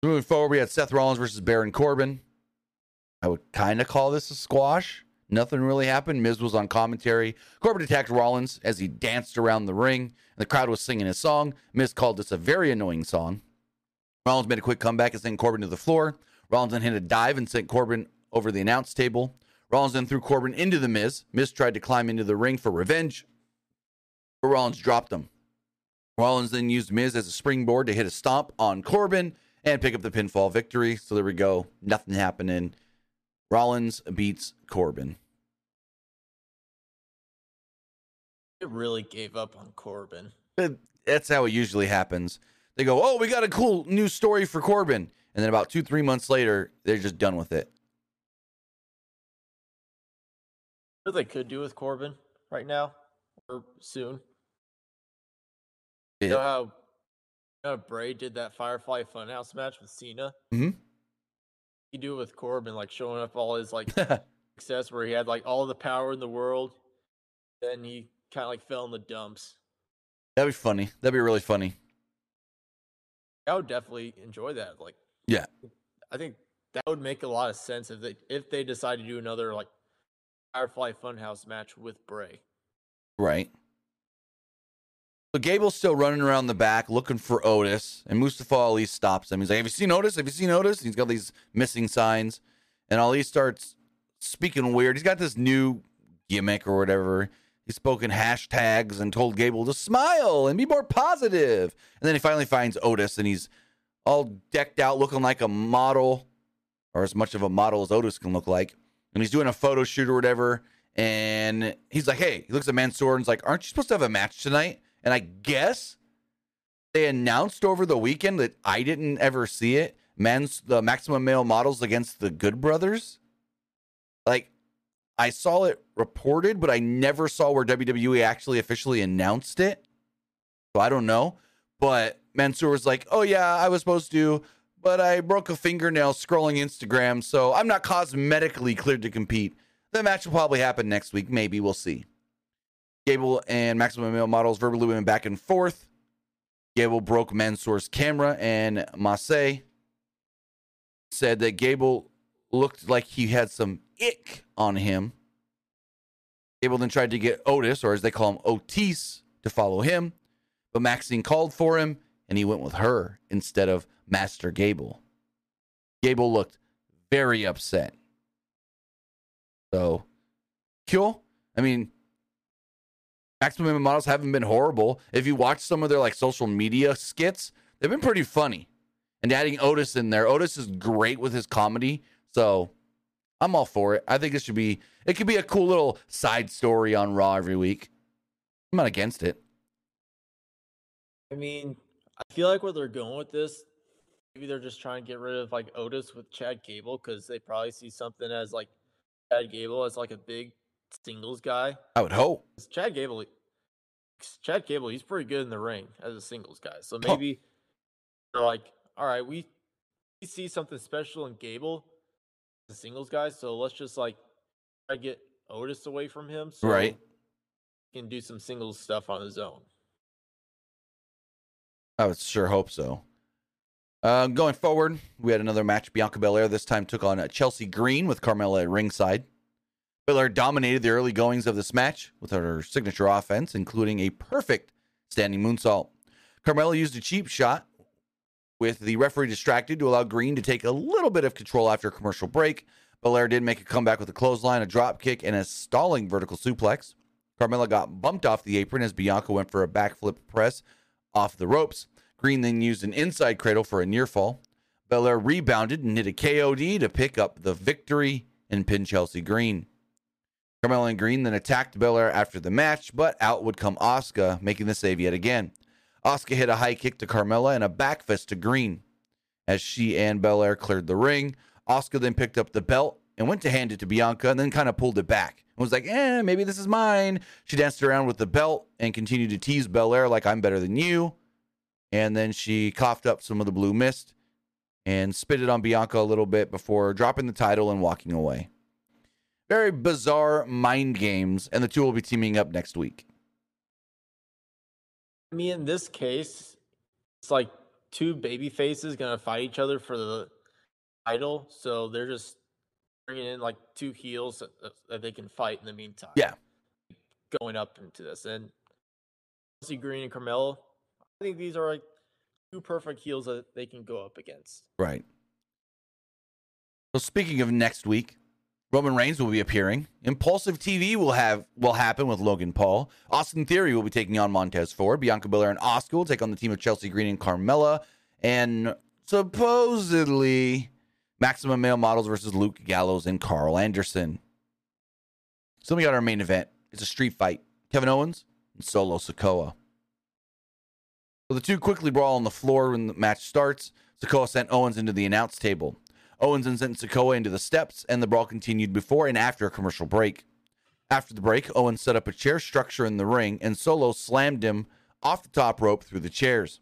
Moving forward, we had Seth Rollins versus Baron Corbin. I would kind of call this a squash. Nothing really happened. Miz was on commentary. Corbin attacked Rollins as he danced around the ring. The crowd was singing his song. Miz called this a very annoying song. Rollins made a quick comeback and sent Corbin to the floor. Rollins then hit a dive and sent Corbin over the announce table. Rollins then threw Corbin into the Miz. Miz tried to climb into the ring for revenge, but Rollins dropped him. Rollins then used Miz as a springboard to hit a stomp on Corbin and pick up the pinfall victory. So there we go. Nothing happening. Rollins beats Corbin. It really gave up on Corbin. That's how it usually happens. They go, oh, we got a cool new story for Corbin. And then about 2-3 months later, they're just done with it. What they could do with Corbin right now or soon. Yeah. You know how Bray did that Firefly Funhouse match with Cena? Mm-hmm. You do it with Corbin, like showing up all his like success where he had like all the power in the world. Then he kind of like fell in the dumps. That'd be funny. That'd be really funny. I would definitely enjoy that. Like, yeah, I think that would make a lot of sense if they decide to do another like Firefly Funhouse match with Bray. Right. So Gable's still running around the back looking for Otis, and Mustafa Ali stops him. He's like, have you seen Otis? Have you seen Otis? And he's got these missing signs, and Ali starts speaking weird. He's got this new gimmick or whatever. He spoke in hashtags and told Gable to smile and be more positive. And then he finally finds Otis, and he's all decked out looking like a model, or as much of a model as Otis can look like. And he's doing a photo shoot or whatever. And he's like, hey, he looks at Mansoor and is like, aren't you supposed to have a match tonight? And I guess they announced over the weekend that I didn't ever see it. The Maximum Male Models against the Good Brothers. Like, I saw it reported, but I never saw where WWE actually officially announced it. So I don't know. But Mansoor was like, oh, yeah, I was supposed to, but I broke a fingernail scrolling Instagram, so I'm not cosmetically cleared to compete. The match will probably happen next week. Maybe. We'll see. Gable and Maximum Male Models verbally went back and forth. Gable broke Mansoor's camera, and Massey said that Gable looked like he had some ick on him. Gable then tried to get Otis, or as they call him, Otis, to follow him. But Maxine called for him, and he went with her instead of Master Gable. Gable looked very upset. So, cool. I mean, Maximum Models haven't been horrible. If you watch some of their like social media skits, they've been pretty funny. And adding Otis in there, Otis is great with his comedy. So, I'm all for it. I think it could be a cool little side story on Raw every week. I'm not against it. I mean, I feel like where they're going with this, maybe they're just trying to get rid of like Otis with Chad Gable, because they probably see something as like Chad Gable as like a big singles guy. I would hope. Chad Gable, he's pretty good in the ring as a singles guy. So maybe they're like, all right, we see something special in Gable, the singles guys, so let's just like try to get Otis away from him so right, he can do some singles stuff on his own. I would sure hope so. Going forward, we had another match. Bianca Belair this time took on Chelsea Green with Carmella at ringside. Belair dominated the early goings of this match with her signature offense, including a perfect standing moonsault. Carmella used a cheap shot with the referee distracted to allow Green to take a little bit of control after a commercial break. Belair did make a comeback with a clothesline, a drop kick, and a stalling vertical suplex. Carmella got bumped off the apron as Bianca went for a backflip press off the ropes. Green then used an inside cradle for a near fall. Belair rebounded and hit a KOD to pick up the victory and pin Chelsea Green. Carmella and Green then attacked Belair after the match, but out would come Asuka, making the save yet again. Asuka hit a high kick to Carmella and a back fist to Green. As she and Belair cleared the ring, Asuka then picked up the belt and went to hand it to Bianca and then kind of pulled it back. And was like, maybe this is mine. She danced around with the belt and continued to tease Belair like, I'm better than you. And then she coughed up some of the blue mist and spit it on Bianca a little bit before dropping the title and walking away. Very bizarre mind games, and the two will be teaming up next week. I mean, in this case, it's like two baby faces going to fight each other for the title. So they're just bringing in like two heels that they can fight in the meantime. Yeah. Going up into this. And Chelsea Green and Carmella, I think these are like two perfect heels that they can go up against. Right. So speaking of next week, Roman Reigns will be appearing. Impulsive TV will happen with Logan Paul. Austin Theory will be taking on Montez Ford. Bianca Belair and Asuka will take on the team of Chelsea Green and Carmella. And supposedly, Maximum Male Models versus Luke Gallows and Carl Anderson. So we got our main event. It's a street fight. Kevin Owens and Solo Sikoa. So the two quickly brawl on the floor when the match starts. Sikoa sent Owens into the announce table. Owens then sent Sikoa into the steps, and the brawl continued before and after a commercial break. After the break, Owens set up a chair structure in the ring, and Solo slammed him off the top rope through the chairs.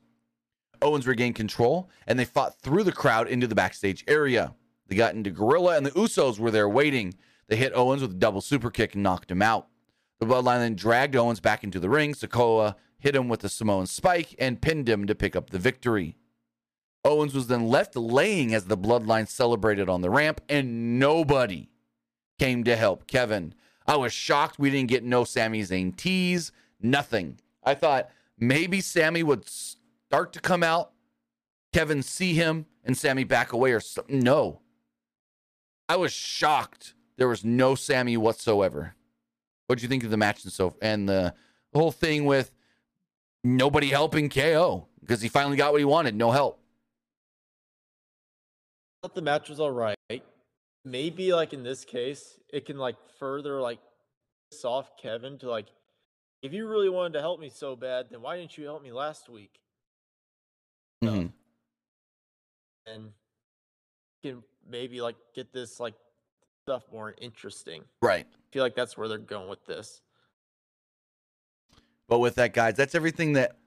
Owens regained control, and they fought through the crowd into the backstage area. They got into Gorilla, and the Usos were there waiting. They hit Owens with a double super kick and knocked him out. The Bloodline then dragged Owens back into the ring. Sikoa hit him with the Samoan spike and pinned him to pick up the victory. Owens was then left laying as the Bloodline celebrated on the ramp, and nobody came to help Kevin. I was shocked we didn't get no Sami Zayn tease, nothing. I thought maybe Sami would start to come out, Kevin see him, and Sami back away or something. No. I was shocked there was no Sami whatsoever. What'd you think of the match and the whole thing with nobody helping KO because he finally got what he wanted, no help? I thought the match was all right. Maybe like in this case, it can like further like piss off Kevin to like, if you really wanted to help me so bad, then why didn't you help me last week? Mm-hmm. And can maybe like get this like stuff more interesting. Right. I feel like that's where they're going with this. But with that, guys, that's everything that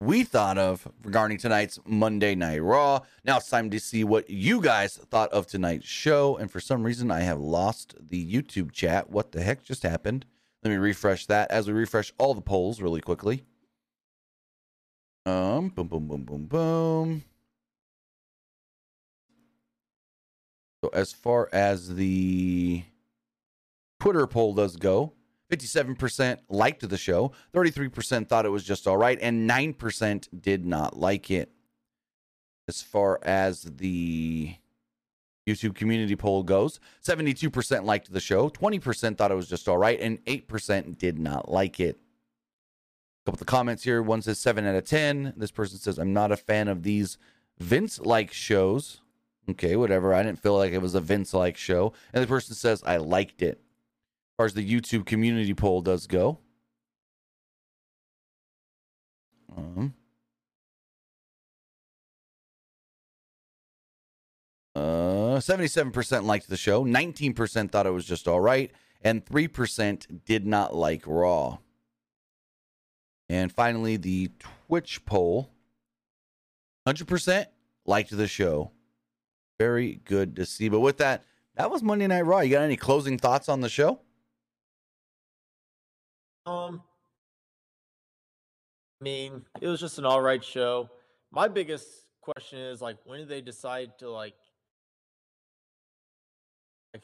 we thought of regarding tonight's Monday Night Raw. Now it's time to see what you guys thought of tonight's show. And for some reason, I have lost the YouTube chat. What the heck just happened? Let me refresh that as we refresh all the polls really quickly. Boom, boom, boom, boom, boom. So as far as the Twitter poll does go, 57% liked the show, 33% thought it was just all right, and 9% did not like it. As far as the YouTube community poll goes, 72% liked the show, 20% thought it was just all right, and 8% did not like it. A couple of the comments here, one says 7 out of 10. This person says, I'm not a fan of these Vince-like shows. Okay, whatever. I didn't feel like it was a Vince-like show. And the person says, I liked it. As far as the YouTube community poll does go. Uh, 77% liked the show, 19% thought it was just all right, and 3% did not like Raw. And finally, the Twitch poll. 100% liked the show. Very good to see. But with that, that was Monday Night Raw. You got any closing thoughts on the show? I mean, it was just an all right show. My biggest question is like, when did they decide to like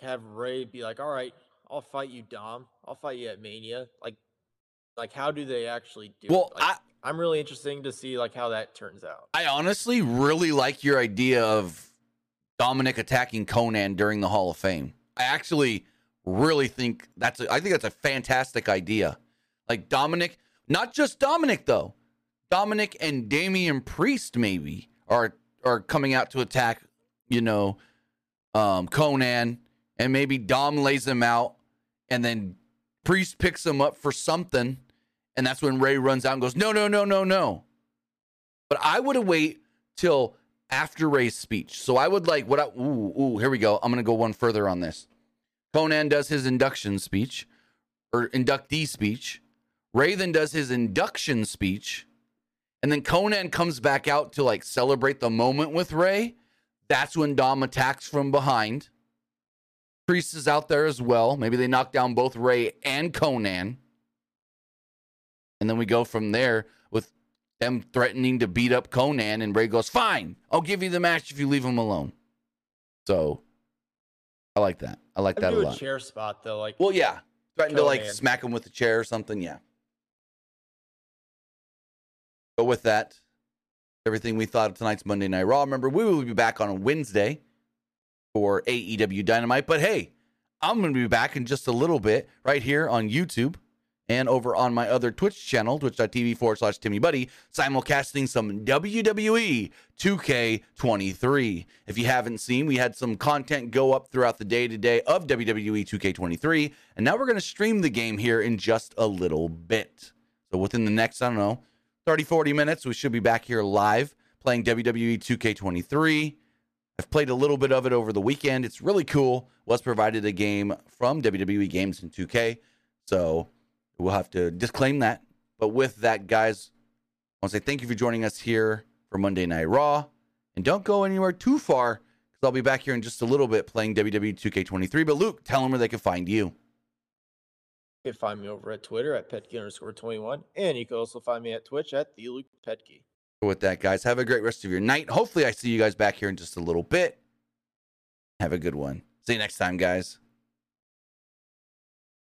have Ray be like, all right, I'll fight you, Dom. I'll fight you at Mania. Like how do they actually do it? Like, I'm really interested to see like how that turns out. I honestly really like your idea of Dominik attacking Conan during the Hall of Fame. I actually really think that's a fantastic idea. Like Dominik, not just Dominik though. Dominik and Damian Priest maybe are coming out to attack, you know, Conan, and maybe Dom lays him out, and then Priest picks him up for something, and that's when Ray runs out and goes, no, no, no, no, no. But I would wait till after Ray's speech. So I would like here we go. I'm gonna go one further on this. Conan does his induction speech, or inductee speech. Ray then does his induction speech. And then Conan comes back out to like celebrate the moment with Ray. That's when Dom attacks from behind. Priest is out there as well. Maybe they knock down both Ray and Conan. And then we go from there with them threatening to beat up Conan. And Ray goes, fine, I'll give you the match if you leave him alone. So I like that. I like that a lot. Chair spot though, like yeah, threaten to like smack him with a chair or something. Yeah. But with that, everything we thought of tonight's Monday Night Raw. Remember, we will be back on Wednesday for AEW Dynamite. But hey, I'm going to be back in just a little bit right here on YouTube and over on my other Twitch channel, twitch.tv/TimmyBuddy, simulcasting some WWE 2K23. If you haven't seen, we had some content go up throughout the day today of WWE 2K23, and now we're going to stream the game here in just a little bit. So within the next, I don't know, 30, 40 minutes. We should be back here live playing WWE 2K23. I've played a little bit of it over the weekend. It's really cool. Was provided a game from WWE Games in 2K. So we'll have to disclaim that. But with that, guys, I want to say thank you for joining us here for Monday Night Raw. And don't go anywhere too far, because I'll be back here in just a little bit playing WWE 2K23. But Luke, tell them where they can find you. You can find me over at Twitter at Petke_21. And you can also find me at Twitch at the Luke Petke. With that, guys, have a great rest of your night. Hopefully I see you guys back here in just a little bit. Have a good one. See you next time, guys.